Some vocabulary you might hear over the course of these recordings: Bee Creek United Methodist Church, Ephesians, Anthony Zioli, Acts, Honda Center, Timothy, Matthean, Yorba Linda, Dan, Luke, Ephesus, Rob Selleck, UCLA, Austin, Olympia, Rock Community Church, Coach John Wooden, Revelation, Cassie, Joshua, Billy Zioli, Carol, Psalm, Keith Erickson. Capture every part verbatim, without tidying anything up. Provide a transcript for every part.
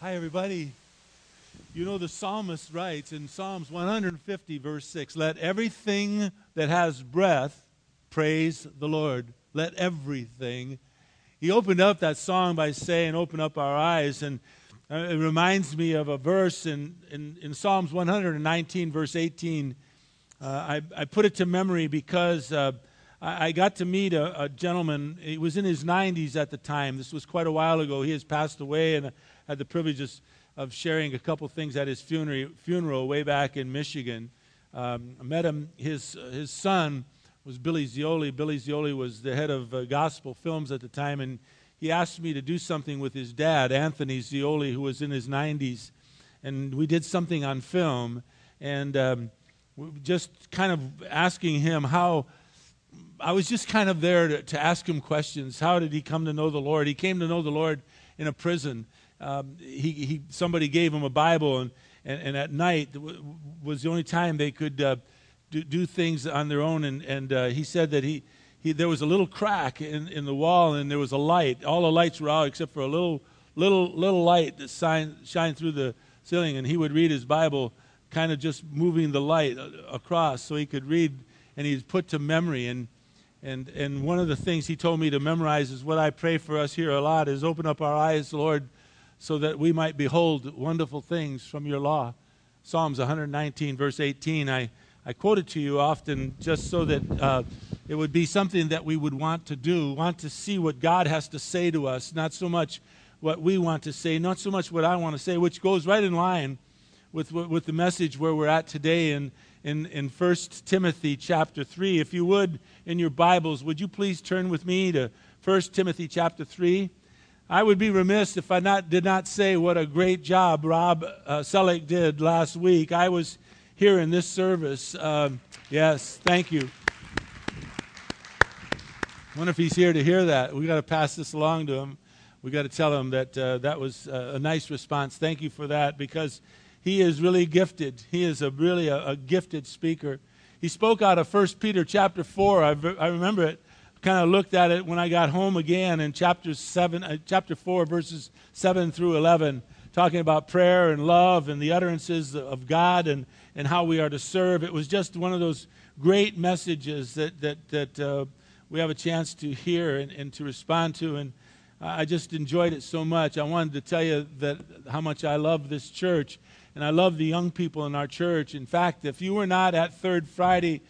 Hi, everybody. You know, the psalmist writes in Psalms one hundred fifty, verse six, "Let everything that has breath praise the Lord." Let everything. He opened up that song by saying, "Open up our eyes." And it reminds me of a verse in, in, in Psalms one hundred nineteen, verse eighteen. Uh, I, I put it to memory because uh, I, I got to meet a, a gentleman. He was in his nineties at the time. This was quite a while ago. He has passed away, and I had the privilege of, of sharing a couple things at his funeral, funeral way back in Michigan. Um, I met him. His, his son was Billy Zioli. Billy Zioli was the head of uh, Gospel Films at the time, and he asked me to do something with his dad, Anthony Zioli, who was in his nineties, and we did something on film, and um, we just kind of asking him how, I was just kind of there to, to ask him questions. How did he come to know the Lord? He came to know the Lord in a prison. Um, he, he somebody gave him a Bible, and, and, and at night was the only time they could uh, do, do things on their own, and, and uh, he said that he, He, there was a little crack in, in the wall, and there was a light. All the lights were out except for a little little, little light that shine, shined through the ceiling, and he would read his Bible kind of just moving the light across so he could read, and he's put to memory. And, and, and one of the things he told me to memorize is what I pray for us here a lot is, "Open up our eyes, Lord, so that we might behold wonderful things from your law." Psalms one hundred nineteen, verse eighteen, I, I quote it to you often just so that... Uh, It would be something that we would want to do, want to see what God has to say to us, not so much what we want to say, not so much what I want to say, which goes right in line with with the message where we're at today in, in, in First Timothy chapter three. If you would, in your Bibles, would you please turn with me to First Timothy chapter three? I would be remiss if I not did not say what a great job Rob uh, Selleck did last week. I was here in this service. Um, yes, thank you. I wonder if he's here to hear that. We've got to pass this along to him. We've got to tell him that uh, that was uh, a nice response. Thank you for that, because he is really gifted. He is a really a, a gifted speaker. He spoke out of First Peter chapter four. I, I remember it. Kind of looked at it when I got home again in chapter seven, uh, chapter four, verses seven through eleven, talking about prayer and love and the utterances of God and, and how we are to serve. It was just one of those great messages that that that. Uh, we have a chance to hear and, and to respond to, and I just enjoyed it so much. I wanted to tell you that how much I love this church, and I love the young people in our church. In fact, if you were not at Third Friday,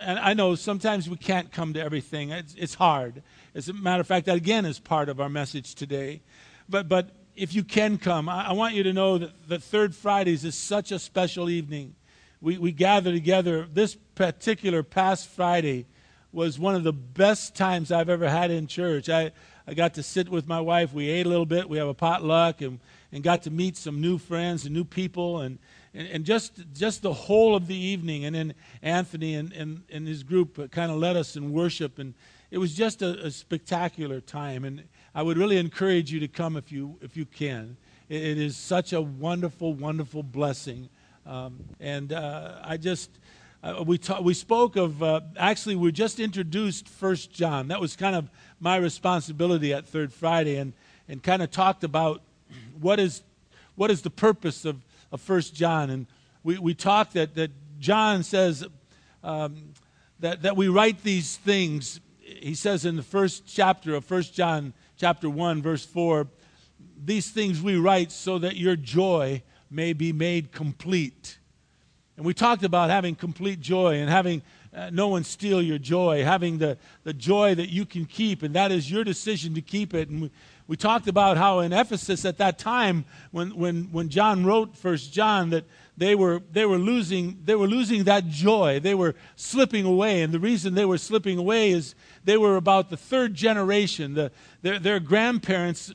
and I know sometimes we can't come to everything. It's, it's hard. As a matter of fact, that again is part of our message today. But but if you can come, I, I want you to know that the Third Fridays is such a special evening. We we gather together. This particular past Friday was one of the best times I've ever had in church. I, I got to sit with my wife. We ate a little bit. We have a potluck and, and got to meet some new friends and new people and, and, and just just the whole of the evening. And then Anthony and, and, and his group kind of led us in worship. And it was just a, a spectacular time. And I would really encourage you to come if you, if you can. It, it is such a wonderful, wonderful blessing. Um, and uh, I just... Uh, we ta- we spoke of, uh, actually, we just introduced First John. That was kind of my responsibility at Third Friday, and, and kind of talked about what is what is the purpose of, of First John. And we, we talked that, that John says um, that, that we write these things. He says in the first chapter of First John, chapter one, verse four, "These things we write so that your joy may be made complete." And we talked about having complete joy and having uh, no one steal your joy, having the, the joy that you can keep, and that is your decision to keep it. And we, we talked about how in Ephesus at that time, when when when John wrote First John, that they were they were losing they were losing that joy. They were slipping away, and the reason they were slipping away is they were about the third generation. The their their grandparents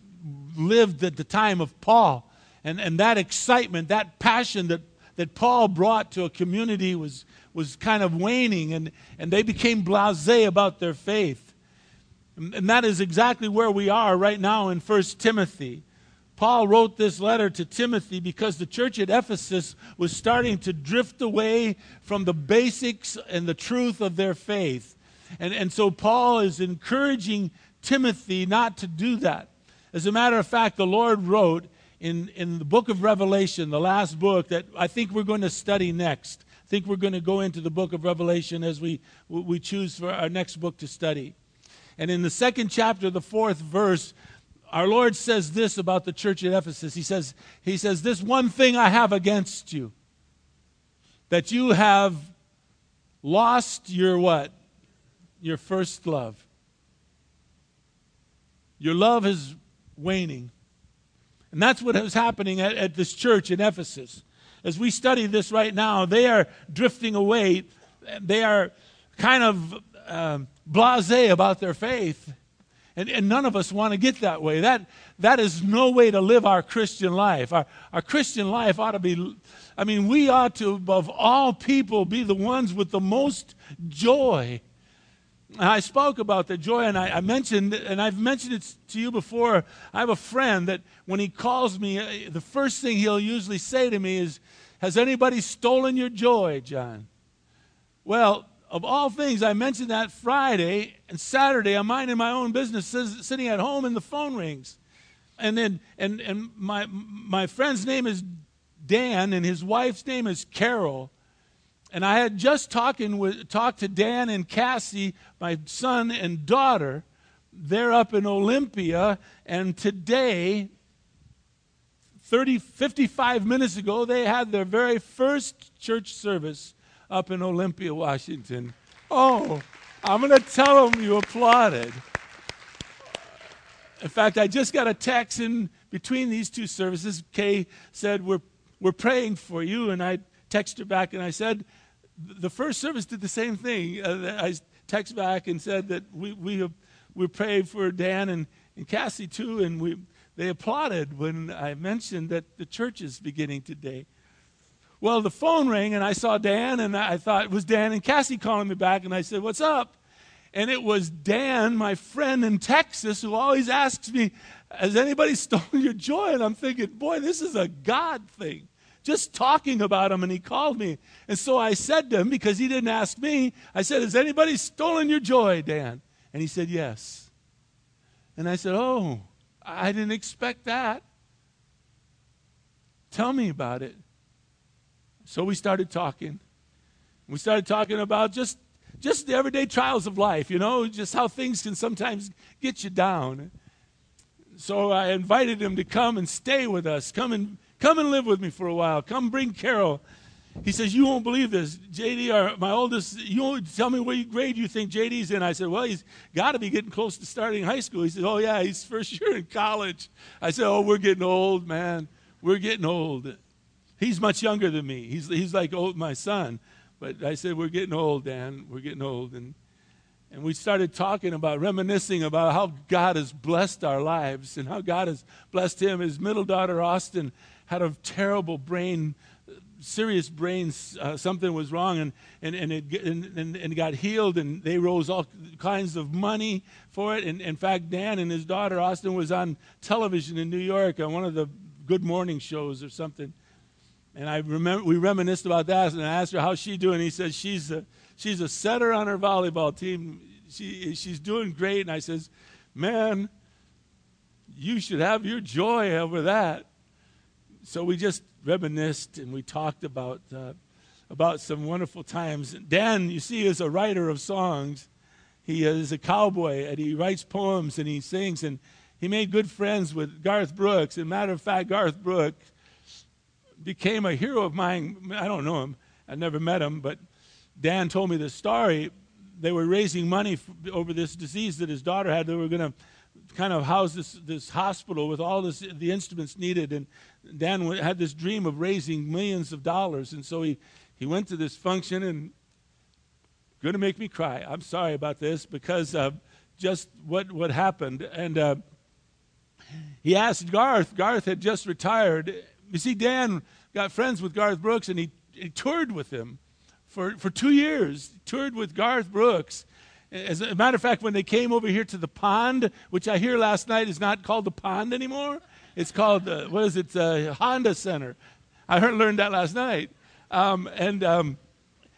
lived at the time of Paul, and and that excitement, that passion that. that Paul brought to a community was was kind of waning, and, and they became blasé about their faith. And, and that is exactly where we are right now in First Timothy. Paul wrote this letter to Timothy because the church at Ephesus was starting to drift away from the basics and the truth of their faith. And, and so Paul is encouraging Timothy not to do that. As a matter of fact, the Lord wrote, in, in the book of Revelation, the last book that I think we're going to study next. I think we're going to go into the book of Revelation as we, we choose for our next book to study. And in the second chapter, the fourth verse, our Lord says this about the church at Ephesus. He says, He says, "This one thing I have against you, that you have lost your what? Your first love. Your love is waning." And that's what is happening at, at this church in Ephesus. As we study this right now, they are drifting away. They are kind of um, blasé about their faith. And, and none of us want to get that way. That that is no way to live our Christian life. Our our Christian life ought to be, I mean, we ought to, above all people, be the ones with the most joy. I spoke about the joy, and I, I mentioned, and I've mentioned it to you before. I have a friend that when he calls me, the first thing he'll usually say to me is, "Has anybody stolen your joy, John?" Well, of all things, I mentioned that Friday and Saturday. I'm minding my own business, sitting at home, and the phone rings. And then, and and my my friend's name is Dan, and his wife's name is Carol. And I had just talking with, talked to Dan and Cassie, my son and daughter. They're up in Olympia, and today, thirty, fifty-five minutes ago, they had their very first church service up in Olympia, Washington. Oh, I'm going to tell them you applauded. In fact, I just got a text in between these two services. Kay said, we're, we're praying for you, and I texted her back, and I said, the first service did the same thing. Uh, I text back and said that we we have, we prayed for Dan and, and Cassie too, and we they applauded when I mentioned that the church is beginning today. Well, the phone rang, and I saw Dan, and I thought it was Dan and Cassie calling me back, and I said, "What's up?" And it was Dan, my friend in Texas, who always asks me, "Has anybody stolen your joy?" And I'm thinking, boy, this is a God thing. Just talking about him, and he called me. And so I said to him, because he didn't ask me, I said, "Has anybody stolen your joy, Dan?" And he said, "Yes." And I said, "Oh, I didn't expect that. Tell me about it." So we started talking. We started talking about just, just the everyday trials of life, you know, just how things can sometimes get you down. So I invited him to come and stay with us, come and Come and live with me for a while. Come bring Carol. He says, "You won't believe this. J D, our, my oldest, you won't tell me what grade you think J D's in." I said, "Well, he's got to be getting close to starting high school." He said, "Oh, yeah, he's first year in college." I said, "Oh, we're getting old, man. We're getting old." He's much younger than me. He's he's like old, my son. But I said, "We're getting old, Dan. We're getting old." And and we started talking about, reminiscing about how God has blessed our lives and how God has blessed him. His middle daughter, Austin, had a terrible brain, serious brain, uh, something was wrong, and and and it and, and, and got healed, and they rose all kinds of money for it. And in fact, Dan and his daughter Austin was on television in New York on one of the Good Morning shows or something. And I remember we reminisced about that, and I asked her how's she doing. He said she's a she's a setter on her volleyball team. She she's doing great. And I says, "Man, you should have your joy over that." So we just reminisced, and we talked about uh, about some wonderful times. Dan, you see, is a writer of songs. He is a cowboy, and he writes poems, and he sings, and he made good friends with Garth Brooks. As a matter of fact, Garth Brooks became a hero of mine. I don't know him. I never met him, but Dan told me this story. They were raising money for, over this disease that his daughter had. They were going to kind of house this this hospital with all this the instruments needed, and Dan had this dream of raising millions of dollars, and so he he went to this function, and going to make me cry, I'm sorry about this, because uh, just what what happened. And uh, he asked Garth Garth had just retired. You see, Dan got friends with Garth Brooks, and he, he toured with him for for two years. He toured with Garth Brooks. As a matter of fact, when they came over here to the pond, which I hear last night is not called the pond anymore, it's called, uh, what is it, uh, Honda Center. I heard, learned that last night. Um, and, um,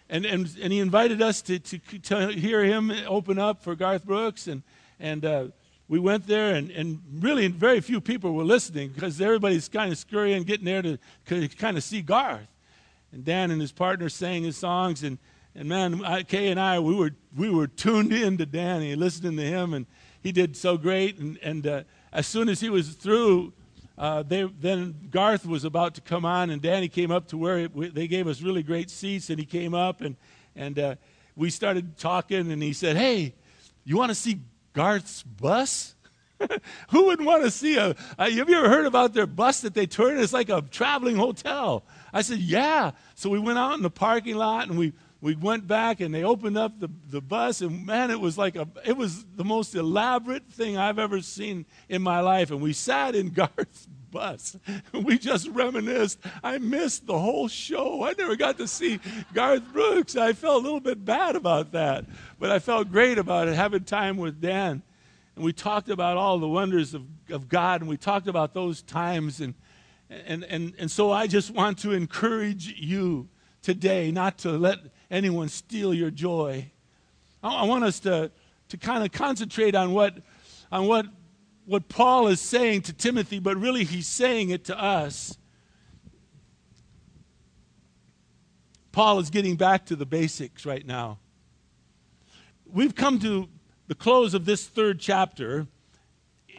and and and he invited us to, to to hear him open up for Garth Brooks, and and uh, we went there, and, and really very few people were listening because everybody's kind of scurrying, getting there to, to kind of see Garth. And Dan and his partner sang his songs, and, and man, I, Kay and I, we were we were tuned in to Dan and listening to him, and he did so great. And, and uh, as soon as he was through, uh, they then Garth was about to come on, and Danny came up to where it, we, they gave us really great seats, and he came up, and, and uh, we started talking, and he said, "Hey, you want to see Garth's bus?" Who wouldn't want to see a, a, have you ever heard about their bus that they turn? It's like a traveling hotel. I said, yeah. So we went out in the parking lot, and we, we went back, and they opened up the, the bus, and man, it was like a, it was the most elaborate thing I've ever seen in my life. And we sat in Garth's bus. We just reminisced. I missed the whole show. I never got to see Garth Brooks. I felt a little bit bad about that, but I felt great about it, having time with Dan. And we talked about all the wonders of, of God, and we talked about those times. And, and, and, and so I just want to encourage you today not to let anyone steal your joy. I, I want us to, to kind of concentrate on what on what what Paul is saying to Timothy, but really he's saying it to us. Paul is getting back to the basics right now. We've come to the close of this third chapter.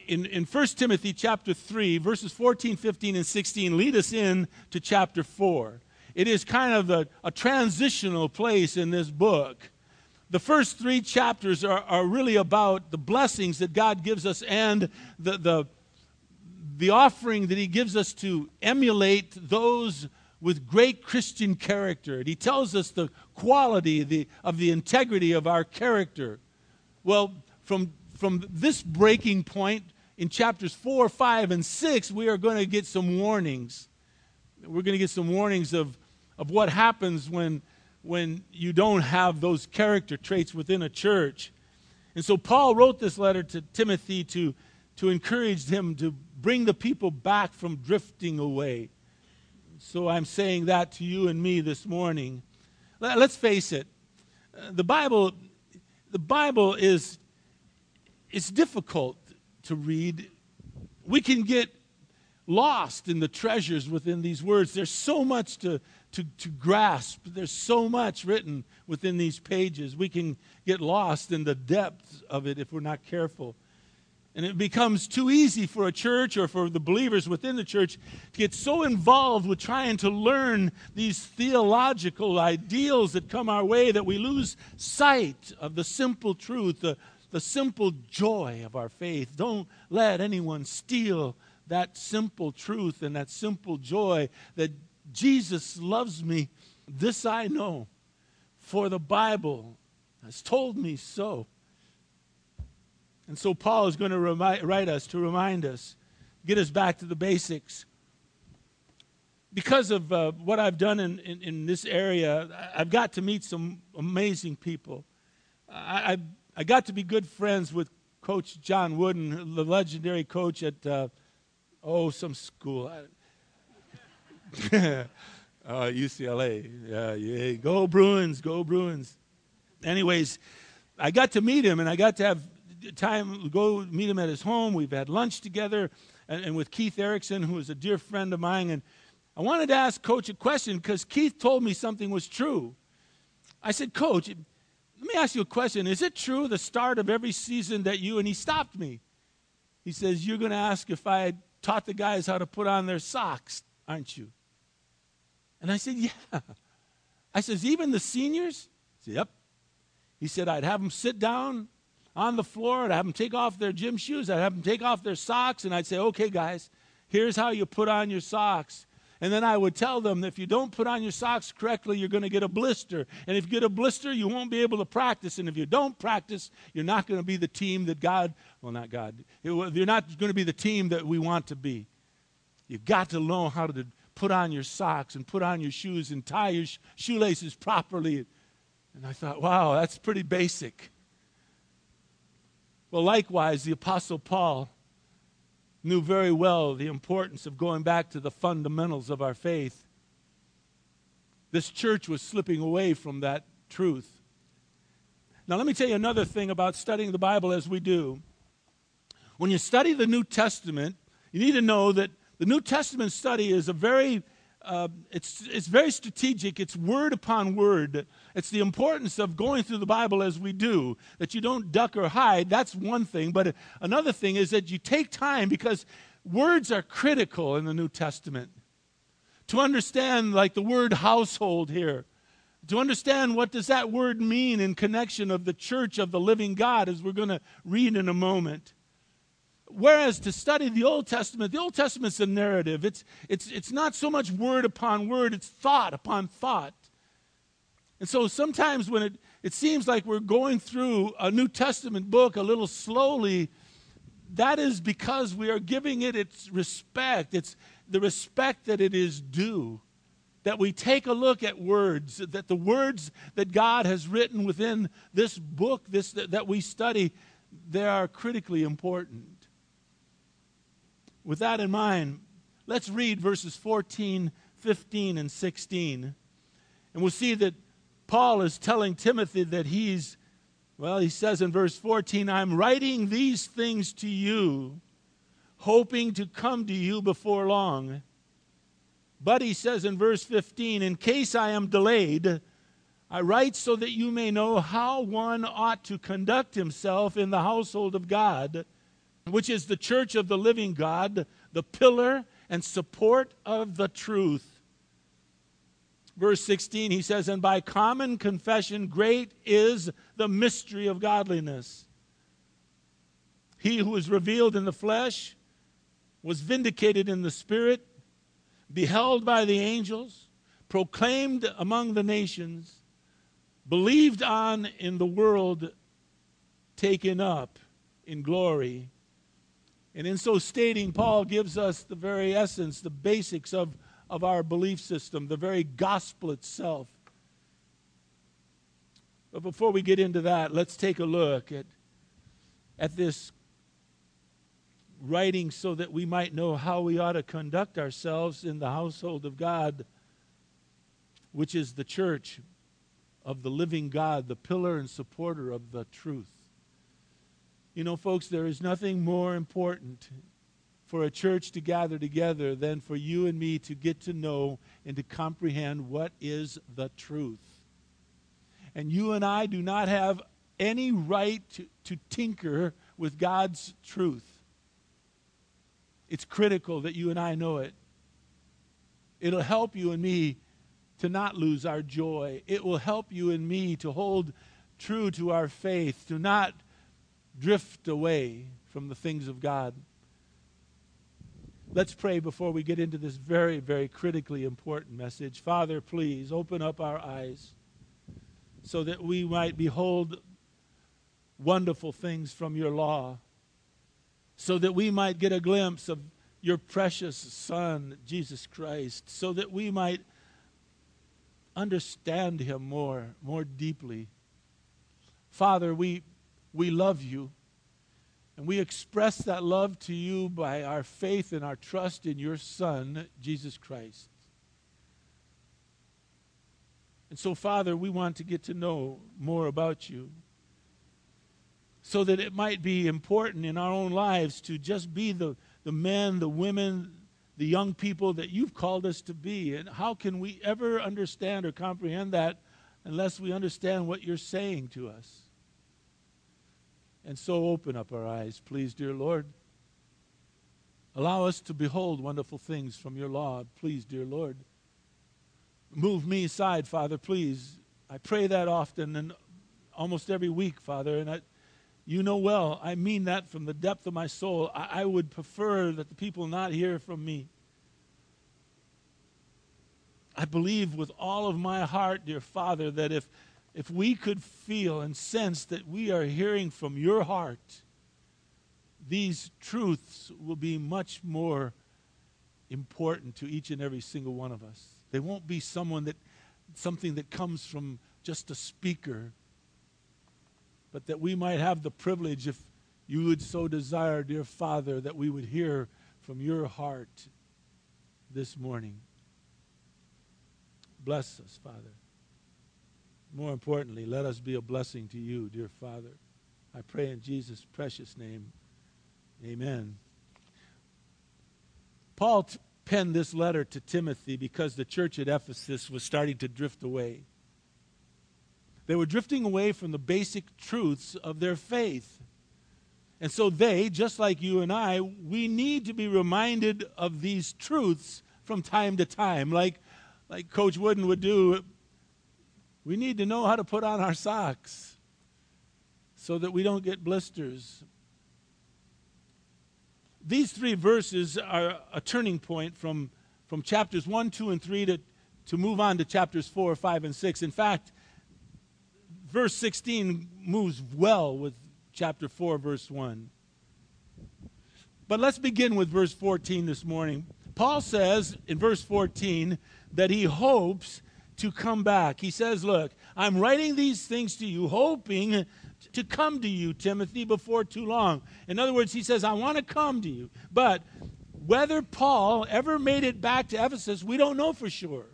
In, in First Timothy chapter three, verses fourteen, fifteen, and sixteen lead us in to chapter four. It is kind of a, a transitional place in this book. The first three chapters are, are really about the blessings that God gives us and the, the, the offering that he gives us to emulate those with great Christian character. And he tells us the quality, the, of the integrity of our character. Well, from, from this breaking point in chapters four, five, and six, we are going to get some warnings. We're going to get some warnings of, of what happens when, when you don't have those character traits within a church. And so Paul wrote this letter to Timothy to, to encourage him to bring the people back from drifting away. So I'm saying that to you and me this morning. Let's face it. The Bible... The Bible is it's difficult to read. We can get lost in the treasures within these words. There's so much to, to, to grasp. There's so much written within these pages. We can get lost in the depths of it if we're not careful. And it becomes too easy for a church or for the believers within the church to get so involved with trying to learn these theological ideals that come our way that we lose sight of the simple truth, the, the simple joy of our faith. Don't let anyone steal that simple truth and that simple joy that Jesus loves me. This I know, for the Bible has told me so. And so Paul is going to remind, write us, to remind us, get us back to the basics. Because of uh, what I've done in, in, in this area, I've got to meet some amazing people. I, I, I got to be good friends with Coach John Wooden, the legendary coach at, uh, oh, some school. uh, U C L A. Yeah, yeah. Go Bruins, go Bruins. Anyways, I got to meet him, and I got to have time go meet him at his home. We've had lunch together, and, and with Keith Erickson, who is a dear friend of mine. And I wanted to ask Coach a question because Keith told me something was true. I said, "Coach, let me ask you a question. Is it true the start of every season that you..." And he stopped me. He says, "You're going to ask if I taught the guys how to put on their socks, aren't you?" And I said, "Yeah." I says, "Even the seniors?" He said, "Yep." He said, "I'd have them sit down on the floor, and I'd have them take off their gym shoes, I'd have them take off their socks, and I'd say, 'Okay, guys, here's how you put on your socks.' And then I would tell them, if you don't put on your socks correctly, you're going to get a blister. And if you get a blister, you won't be able to practice. And if you don't practice, you're not going to be the team that God, well, not God, you're not going to be the team that we want to be. You've got to know how to put on your socks and put on your shoes and tie your shoelaces properly." And I thought, wow, that's pretty basic. Well, likewise, the Apostle Paul knew very well the importance of going back to the fundamentals of our faith. This church was slipping away from that truth. Now, let me tell you another thing about studying the Bible as we do. When you study the New Testament, you need to know that the New Testament study is a very, uh, it's it's very strategic. It's word upon word. It's the importance of going through the Bible as we do, that you don't duck or hide. That's one thing. But another thing is that you take time, because words are critical in the New Testament. To understand, like the word household here, to understand what does that word mean in connection of the church of the living God, as we're going to read in a moment. Whereas to study the Old Testament, the Old Testament's a narrative. It's, it's, it's not so much word upon word, it's thought upon thought. And so sometimes when it, it seems like we're going through a New Testament book a little slowly, that is because we are giving it its respect. It's the respect that it is due. That we take a look at words, that the words that God has written within this book, this that we study, they are critically important. With that in mind, let's read verses fourteen, fifteen, and sixteen. And we'll see that Paul is telling Timothy that he's, well, he says in verse fourteen, I'm writing these things to you, hoping to come to you before long. But he says in verse fifteen, in case I am delayed, I write so that you may know how one ought to conduct himself in the household of God, which is the church of the living God, the pillar and support of the truth. Verse sixteen, he says, and by common confession, great is the mystery of godliness. He who was revealed in the flesh was vindicated in the spirit, beheld by the angels, proclaimed among the nations, believed on in the world, taken up in glory. And in so stating, Paul gives us the very essence, the basics of, of our belief system, the very gospel itself. But before we get into that, let's take a look at, at this writing so that we might know how we ought to conduct ourselves in the household of God, which is the church of the living God, the pillar and supporter of the truth. You know, folks, there is nothing more important for a church to gather together than for you and me to get to know and to comprehend what is the truth. And you and I do not have any right to, to tinker with God's truth. It's critical that you and I know it. It'll help you and me to not lose our joy. It will help you and me to hold true to our faith, to not drift away from the things of God. Let's pray before we get into this very, very critically important message. Father, please open up our eyes so that we might behold wonderful things from your law, so that we might get a glimpse of your precious Son, Jesus Christ, so that we might understand him more, more deeply. Father, we, we love you, and we express that love to you by our faith and our trust in your Son, Jesus Christ. And so, Father, we want to get to know more about you, so that it might be important in our own lives to just be the, the men, the women, the young people that you've called us to be. And how can we ever understand or comprehend that unless we understand what you're saying to us? And so open up our eyes, please, dear Lord. Allow us to behold wonderful things from your law, please, dear Lord. Move me aside, Father, please. I pray that often and almost every week, Father, and I You know well, I mean that from the depth of my soul. I, I would prefer that the people not hear from me. I believe with all of my heart, dear Father, that if, if we could feel and sense that we are hearing from your heart, these truths will be much more important to each and every single one of us. They won't be someone that, something that comes from just a speaker, but that we might have the privilege, if you would so desire, dear Father, that we would hear from your heart this morning. Bless us, Father. More importantly, let us be a blessing to you, dear Father. I pray in Jesus' precious name. Amen. Paul t- penned this letter to Timothy because the church at Ephesus was starting to drift away. They were drifting away from the basic truths of their faith. And so they, just like you and I, we need to be reminded of these truths from time to time, like, like Coach Wooden would do. We need to know how to put on our socks so that we don't get blisters. These three verses are a turning point from, from chapters one, two, and three to, to move on to chapters four, five, and six. In fact, verse sixteen moves well with chapter four, verse one. But let's begin with verse fourteen this morning. Paul says in verse fourteen that he hopes to come back. He says, look, I'm writing these things to you, hoping to come to you, Timothy, before too long. In other words, he says, I want to come to you. But whether Paul ever made it back to Ephesus, we don't know for sure.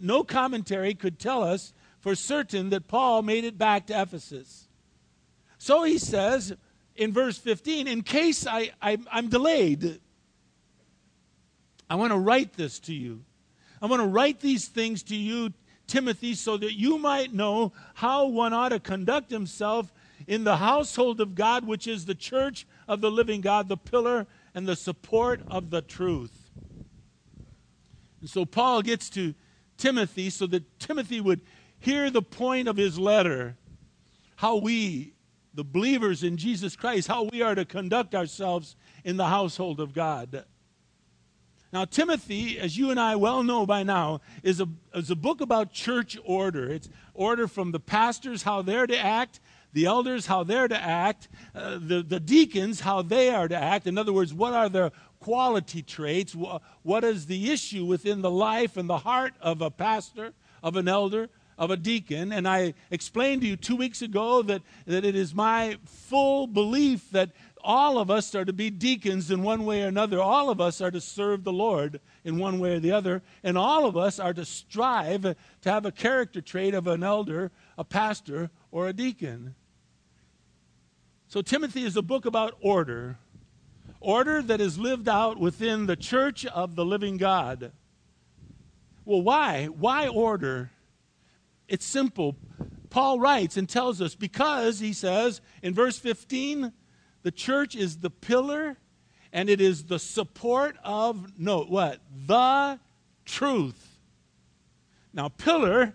No commentary could tell us for certain that Paul made it back to Ephesus. So he says in verse fifteen, in case I, I, I'm delayed, I want to write this to you. I want to write these things to you, Timothy, so that you might know how one ought to conduct himself in the household of God, which is the church of the living God, the pillar and the support of the truth. And so Paul gets to Timothy so that Timothy would hear the point of his letter, how we, the believers in Jesus Christ, how we are to conduct ourselves in the household of God. Now, Timothy, as you and I well know by now, is a, is a book about church order. It's order from the pastors, how they're to act, the elders, how they're to act, uh, the, the deacons, how they are to act. In other words, what are their quality traits? What is the issue within the life and the heart of a pastor, of an elder, of a deacon? And I explained to you two weeks ago that, that it is my full belief that all of us are to be deacons in one way or another. All of us are to serve the Lord in one way or the other. And all of us are to strive to have a character trait of an elder, a pastor, or a deacon. So Timothy is a book about order. Order that is lived out within the church of the living God. Well, why? Why order? It's simple. Paul writes and tells us because, he says in verse fifteen, the church is the pillar, and it is the support of, note what? The truth. Now, pillar,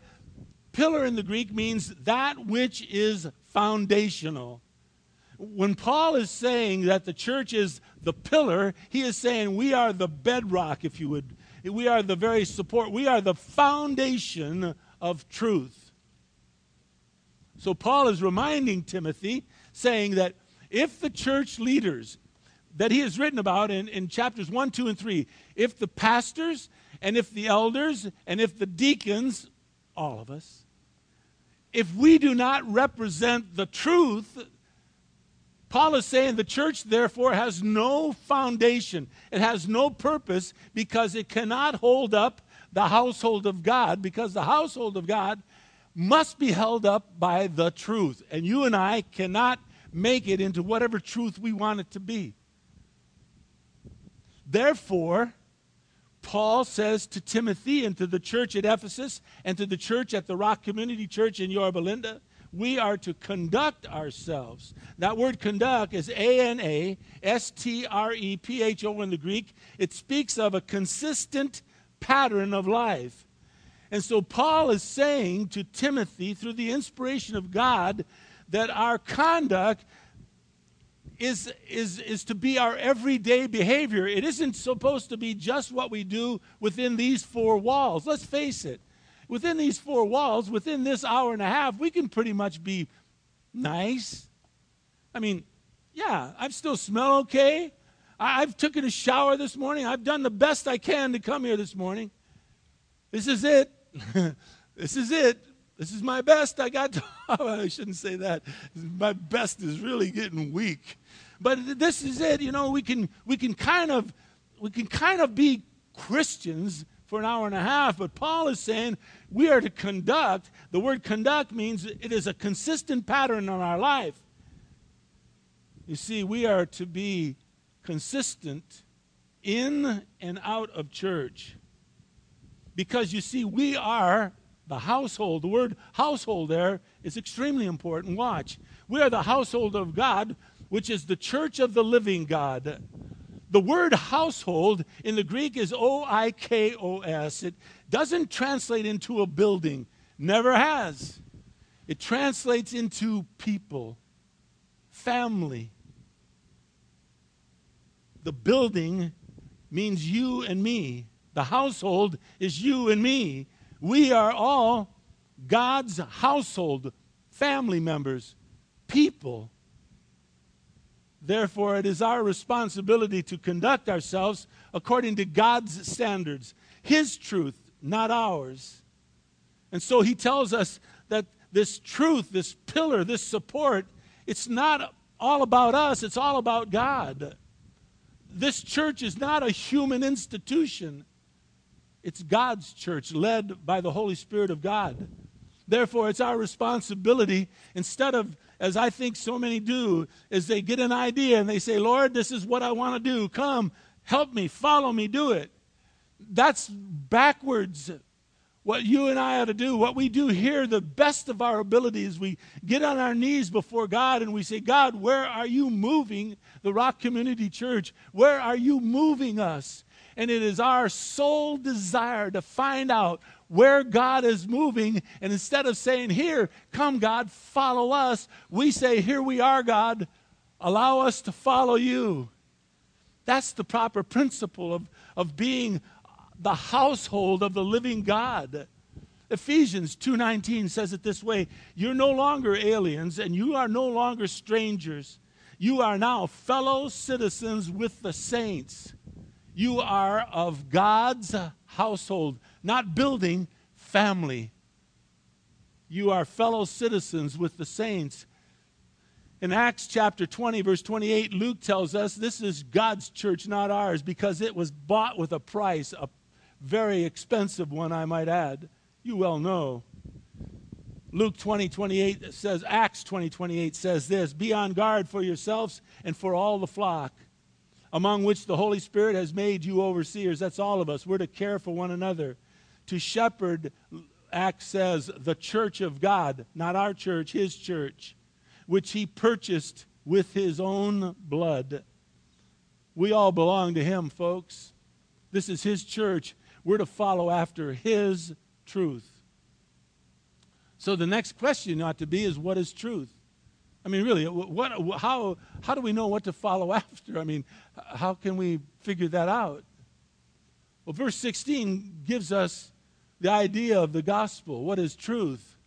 pillar in the Greek means that which is foundational. When Paul is saying that the church is the pillar, he is saying we are the bedrock, if you would. We are the very support. We are the foundation of truth. So Paul is reminding Timothy, saying that if the church leaders that he has written about in, in chapters one, two, and three, if the pastors and if the elders and if the deacons, all of us, if we do not represent the truth, Paul is saying the church, therefore, has no foundation. It has no purpose because it cannot hold up the household of God, because the household of God must be held up by the truth. And you and I cannot make it into whatever truth we want it to be. Therefore, Paul says to Timothy and to the church at Ephesus and to the church at the Rock Community Church in Yorba Linda, we are to conduct ourselves. That word conduct is A N A S T R E P H O in the Greek. It speaks of a consistent pattern of life. And so Paul is saying to Timothy through the inspiration of God that our conduct is, is, is to be our everyday behavior. It isn't supposed to be just what we do within these four walls. Let's face it. Within these four walls, within this hour and a half, we can pretty much be nice. I mean, yeah, I still smell okay. I, I've taken a shower this morning. I've done the best I can to come here this morning. This is it. This is it. This is my best. I got to, I shouldn't say that. My best is really getting weak. But this is it. You know, we can we can kind of we can kind of be Christians for an hour and a half, but Paul is saying we are to conduct. The word conduct means it is a consistent pattern in our life. You see, we are to be consistent in and out of church. Because you see, we are the household. The word household there is extremely important. Watch. We are the household of God, which is the church of the living God. The word household in the Greek is O I K O S. It doesn't translate into a building. Never has. It translates into people, family. The building means you and me. The household is you and me. We are all God's household, family members, people. Therefore, it is our responsibility to conduct ourselves according to God's standards, His truth, not ours. And so He tells us that this truth, this pillar, this support, it's not all about us, it's all about God. This church is not a human institution. It's God's church, led by the Holy Spirit of God. Therefore, it's our responsibility, instead of, as I think so many do, is they get an idea and they say, Lord, this is what I want to do. Come, help me, follow me, do it. That's backwards. What you and I ought to do, what we do here, the best of our ability is we get on our knees before God and we say, God, where are you moving the Rock Community Church? Where are you moving us? And it is our sole desire to find out where God is moving. And instead of saying, here, come God, follow us, we say, here we are, God, allow us to follow you. That's the proper principle of, of being the household of the living God. Ephesians two nineteen says it this way, you're no longer aliens and you are no longer strangers. You are now fellow citizens with the saints. You are of God's household, not building, family. You are fellow citizens with the saints. In Acts chapter twenty, verse twenty-eight, Luke tells us this is God's church, not ours, because it was bought with a price, a very expensive one, I might add. You well know. Luke twenty twenty-eight says, Acts twenty twenty-eight says this, be on guard for yourselves and for all the flock, among which the Holy Spirit has made you overseers. That's all of us. We're to care for one another. To shepherd, Acts says, the church of God, not our church, His church, which He purchased with His own blood. We all belong to Him, folks. This is His church. We're to follow after His truth. So the next question ought to be is, what is truth? I mean, really, what, how, how do we know what to follow after? I mean, how can we figure that out? Well, verse sixteen gives us the idea of the gospel. What is truth?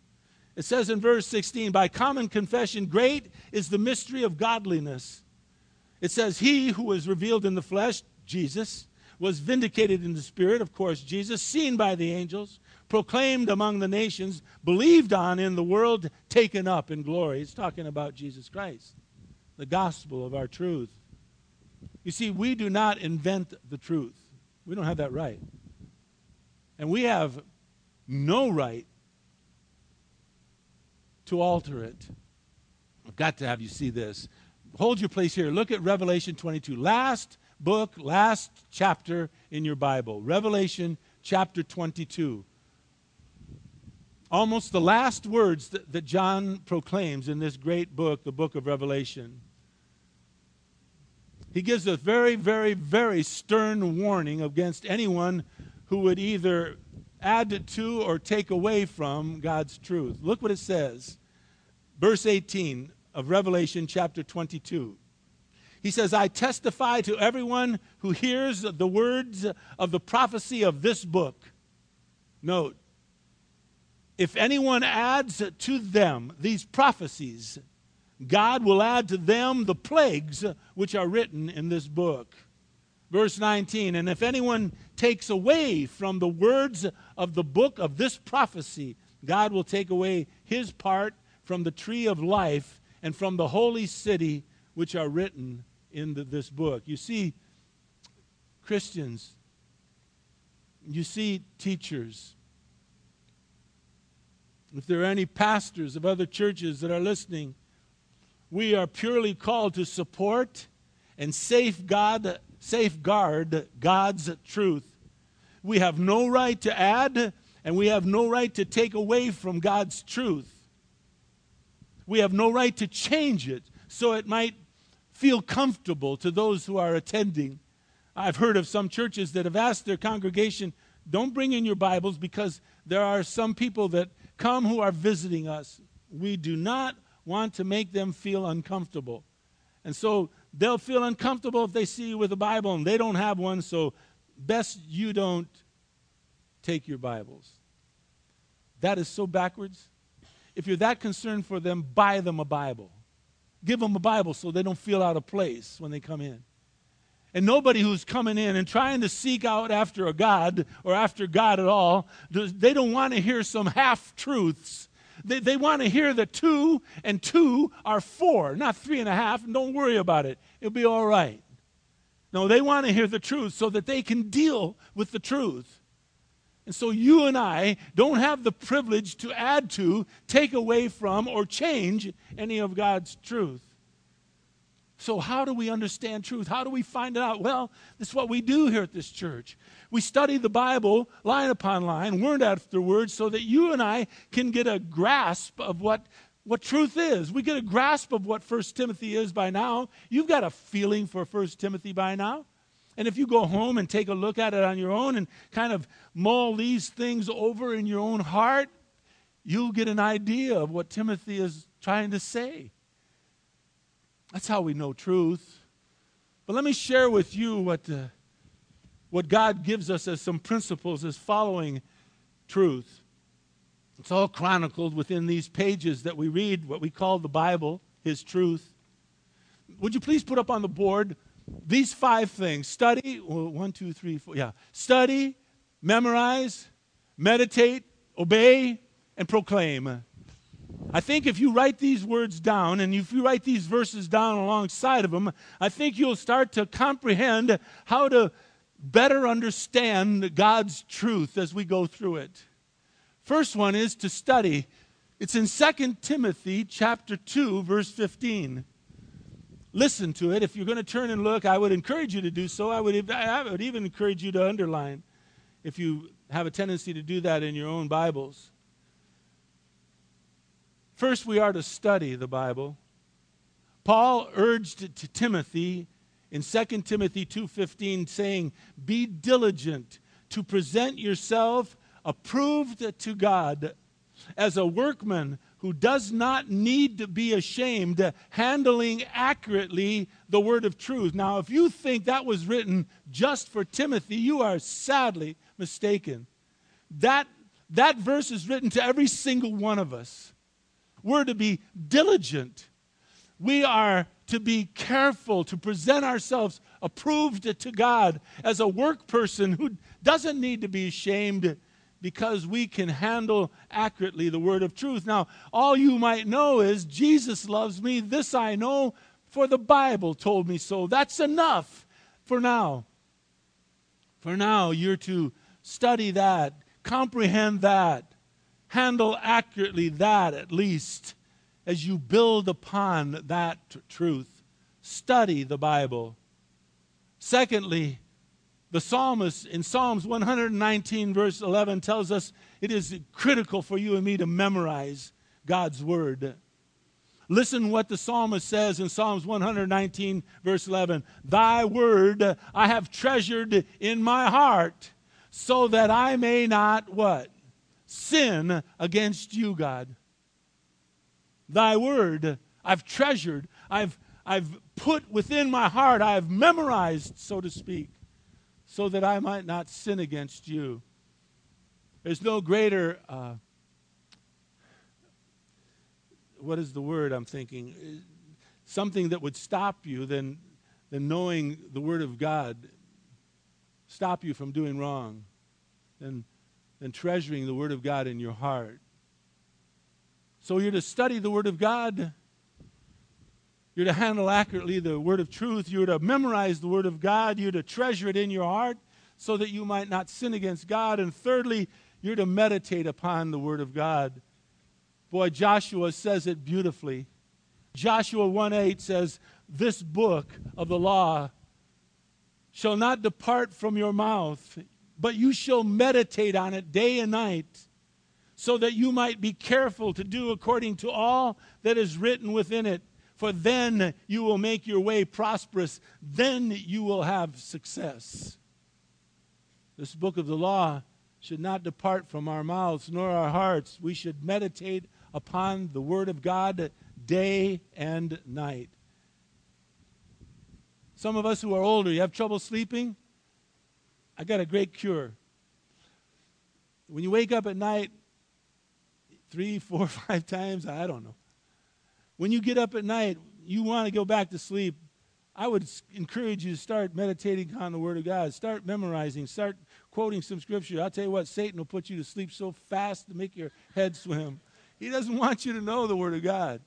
It says in verse sixteen, by common confession, great is the mystery of godliness. It says, He who was revealed in the flesh, Jesus, was vindicated in the Spirit, of course, Jesus, seen by the angels, proclaimed among the nations, believed on in the world, taken up in glory. It's talking about Jesus Christ, the gospel of our truth. You see, we do not invent the truth. We don't have that right. And we have no right to alter it. I've got to have you see this. Hold your place here. Look at Revelation twenty-two. Last book, last chapter in your Bible. Revelation chapter twenty-two. Almost the last words that, that John proclaims in this great book, the book of Revelation. He gives a very, very, very stern warning against anyone who would either add to or take away from God's truth. Look what it says. Verse eighteen of Revelation chapter twenty-two. He says, I testify to everyone who hears the words of the prophecy of this book. Note, if anyone adds to them these prophecies, God will add to them the plagues which are written in this book. Verse nineteen, and if anyone takes away from the words of the book of this prophecy, God will take away his part from the tree of life and from the holy city which are written in the, this book. You see, Christians, you see teachers, if there are any pastors of other churches that are listening, we are purely called to support and safeguard, safeguard God's truth. We have no right to add, and we have no right to take away from God's truth. We have no right to change it so it might feel comfortable to those who are attending. I've heard of some churches that have asked their congregation, don't bring in your Bibles because there are some people that come who are visiting us. We do not want to make them feel uncomfortable. And so they'll feel uncomfortable if they see you with a Bible and they don't have one, so best you don't take your Bibles. That is so backwards. If you're that concerned for them, buy them a Bible. Give them a Bible so they don't feel out of place when they come in. And nobody who's coming in and trying to seek out after a God or after God at all, they don't want to hear some half-truths. They, they want to hear that two and two are four, not three and a half, and don't worry about it. It'll be all right. No, they want to hear the truth so that they can deal with the truth. And so you and I don't have the privilege to add to, take away from, or change any of God's truth. So how do we understand truth? How do we find it out? Well, that's what we do here at this church. We study the Bible line upon line, word after word, so that you and I can get a grasp of what, what truth is. We get a grasp of what First Timothy is by now. You've got a feeling for First Timothy by now. And if you go home and take a look at it on your own and kind of mull these things over in your own heart, you'll get an idea of what Timothy is trying to say. That's how we know truth. But let me share with you what, uh, what God gives us as some principles as following truth. It's all chronicled within these pages that we read, what we call the Bible, His truth. Would you please put up on the board these five things? Study, one, two, three, four, yeah. Study, memorize, meditate, obey, and proclaim. I think if you write these words down and if you write these verses down alongside of them, I think you'll start to comprehend how to better understand God's truth as we go through it. First one is to study. It's in Second Timothy chapter two, verse fifteen. Listen to it. If you're going to turn and look, I would encourage you to do so. I would, I would even encourage you to underline if you have a tendency to do that in your own Bibles. First, we are to study the Bible. Paul urged to Timothy in Second Timothy two fifteen, saying, be diligent to present yourself approved to God as a workman who does not need to be ashamed, handling accurately the word of truth. Now, if you think that was written just for Timothy, you are sadly mistaken. That, that verse is written to every single one of us. We're to be diligent. We are to be careful to present ourselves approved to God as a work person who doesn't need to be ashamed because we can handle accurately the word of truth. Now, all you might know is Jesus loves me. This I know, for the Bible told me so. That's enough for now. For now, you're to study that, comprehend that, handle accurately that, at least, as you build upon that truth. Study the Bible. Secondly, the psalmist in Psalms one nineteen, verse eleven, tells us it is critical for you and me to memorize God's word. Listen what the psalmist says in Psalms one nineteen, verse eleven. Thy word I have treasured in my heart, so that I may not, what? Sin against you, God. Thy word I've treasured, I've, I've put within my heart, I've memorized, so to speak, so that I might not sin against you. There's no greater, uh, what is the word I'm thinking? Something that would stop you than, than knowing the word of God, stop you from doing wrong, and than treasuring the word of God in your heart. So you're to study the word of God. You're to handle accurately the word of truth. You're to memorize the word of God. You're to treasure it in your heart so that you might not sin against God. And thirdly, you're to meditate upon the word of God. Boy, Joshua says it beautifully. Joshua one eight says, "This book of the law shall not depart from your mouth, but you shall meditate on it day and night, so that you might be careful to do according to all that is written within it. For then you will make your way prosperous. Then you will have success." This book of the law should not depart from our mouths nor our hearts. We should meditate upon the Word of God day and night. Some of us who are older, you have trouble sleeping? I got a great cure. When you wake up at night, three, four, five times, I don't know. When you get up at night, you want to go back to sleep. I would encourage you to start meditating on the Word of God. Start memorizing. Start quoting some Scripture. I'll tell you what, Satan will put you to sleep so fast to make your head swim. He doesn't want you to know the Word of God.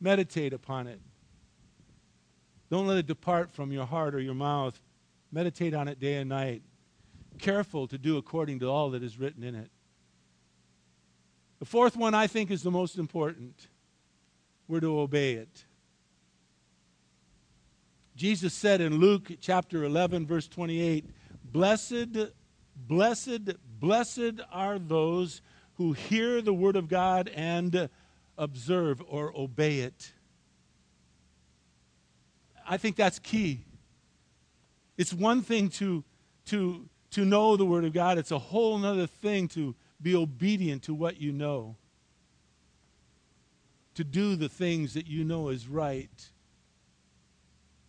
Meditate upon it. Don't let it depart from your heart or your mouth. Meditate on it day and night. Careful to do according to all that is written in it. The fourth one, I think, is the most important. We're to obey it. Jesus said in Luke chapter eleven, verse twenty-eight, "Blessed, blessed, blessed are those who hear the word of God and observe," or obey it. I think that's key. It's one thing to, to, to know the Word of God. It's a whole other thing to be obedient to what you know. To do the things that you know is right.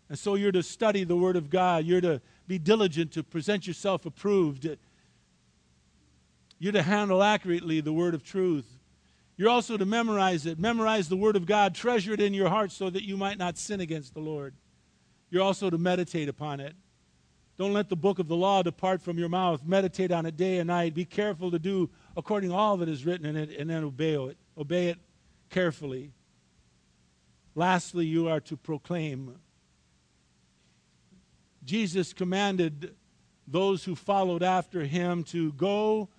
And so you're to study the Word of God. You're to be diligent to present yourself approved. You're to handle accurately the Word of truth. You're also to memorize it. Memorize the Word of God. Treasure it in your heart so that you might not sin against the Lord. You're also to meditate upon it. Don't let the book of the law depart from your mouth. Meditate on it day and night. Be careful to do according to all that is written in it, and then obey it. Obey it carefully. Lastly, you are to proclaim. Jesus commanded those who followed after him to go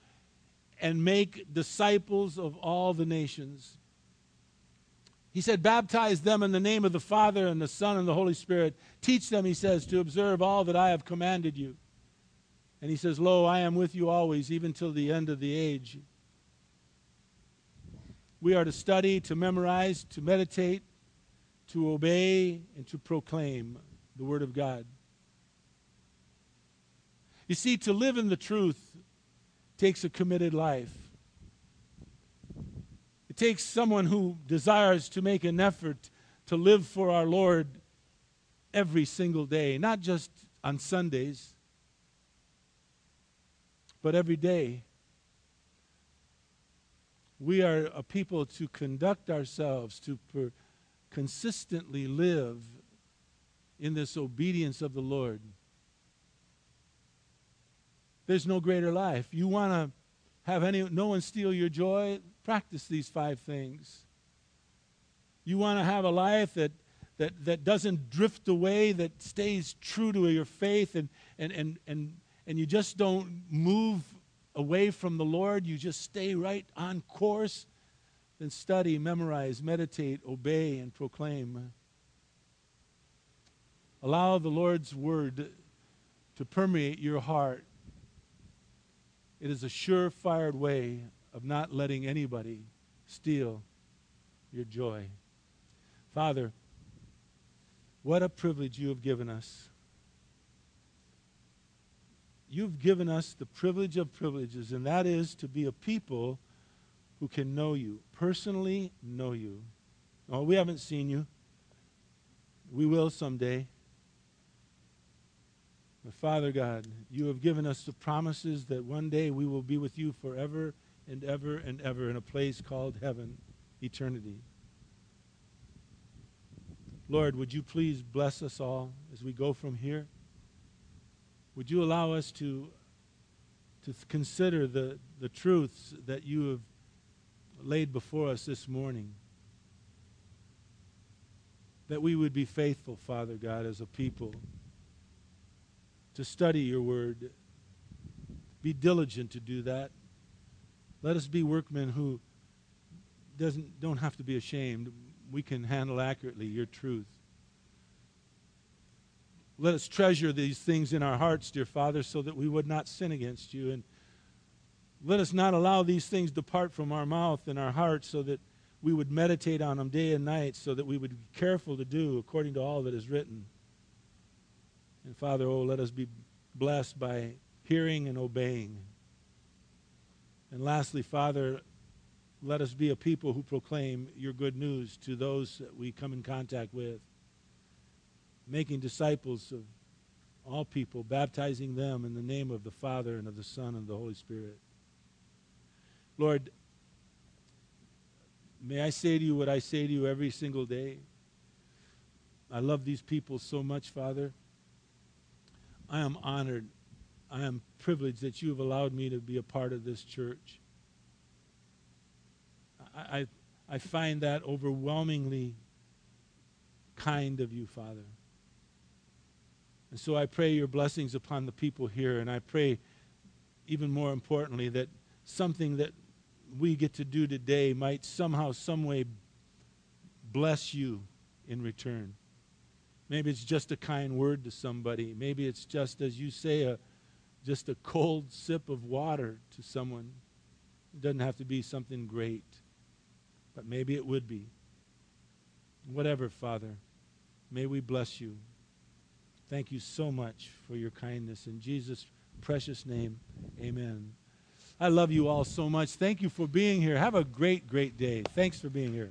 and make disciples of all the nations. He said, "Baptize them in the name of the Father and the Son and the Holy Spirit. Teach them," he says, "to observe all that I have commanded you." And he says, "Lo, I am with you always, even till the end of the age." We are to study, to memorize, to meditate, to obey, and to proclaim the Word of God. You see, to live in the truth takes a committed life. It takes someone who desires to make an effort to live for our Lord every single day, not just on Sundays, but every day. We are a people to conduct ourselves, to per- consistently live in this obedience of the Lord. There's no greater life. You want to have any, no one steal your joy? Practice these five things. You want to have a life that, that, that doesn't drift away, that stays true to your faith, and, and, and, and, and you just don't move away from the Lord. You just stay right on course. Then study, memorize, meditate, obey, and proclaim. Allow the Lord's word to permeate your heart. It is a sure-fired way of not letting anybody steal your joy. Father, what a privilege you have given us. You've given us the privilege of privileges, and that is to be a people who can know you, personally know you. Oh, we haven't seen you. We will someday. But Father God, you have given us the promises that one day we will be with you forever and ever and ever in a place called heaven, eternity. Lord, would you please bless us all as we go from here? Would you allow us to, to consider the, the truths that you have laid before us this morning? That we would be faithful, Father God, as a people, to study your word. Be diligent to do that. Let us be workmen who doesn't don't have to be ashamed. We can handle accurately your truth. Let us treasure these things in our hearts, dear Father, so that we would not sin against you. And let us not allow these things depart from our mouth and our hearts, so that we would meditate on them day and night, so that we would be careful to do according to all that is written. And Father, oh, let us be blessed by hearing and obeying. And lastly, Father, let us be a people who proclaim your good news to those that we come in contact with, making disciples of all people, baptizing them in the name of the Father and of the Son and the Holy Spirit. Lord, may I say to you what I say to you every single day. I love these people so much, Father. I am honored. I am privileged that you have allowed me to be a part of this church. I, I, I find that overwhelmingly kind of you, Father. And so I pray your blessings upon the people here, and I pray, even more importantly, that something that we get to do today might somehow, some way bless you in return. Maybe it's just a kind word to somebody. Maybe it's just, as you say, a, just a cold sip of water to someone. It doesn't have to be something great, but maybe it would be. Whatever, Father, may we bless you. Thank you so much for your kindness. In Jesus' precious name, amen. I love you all so much. Thank you for being here. Have a great, great day. Thanks for being here.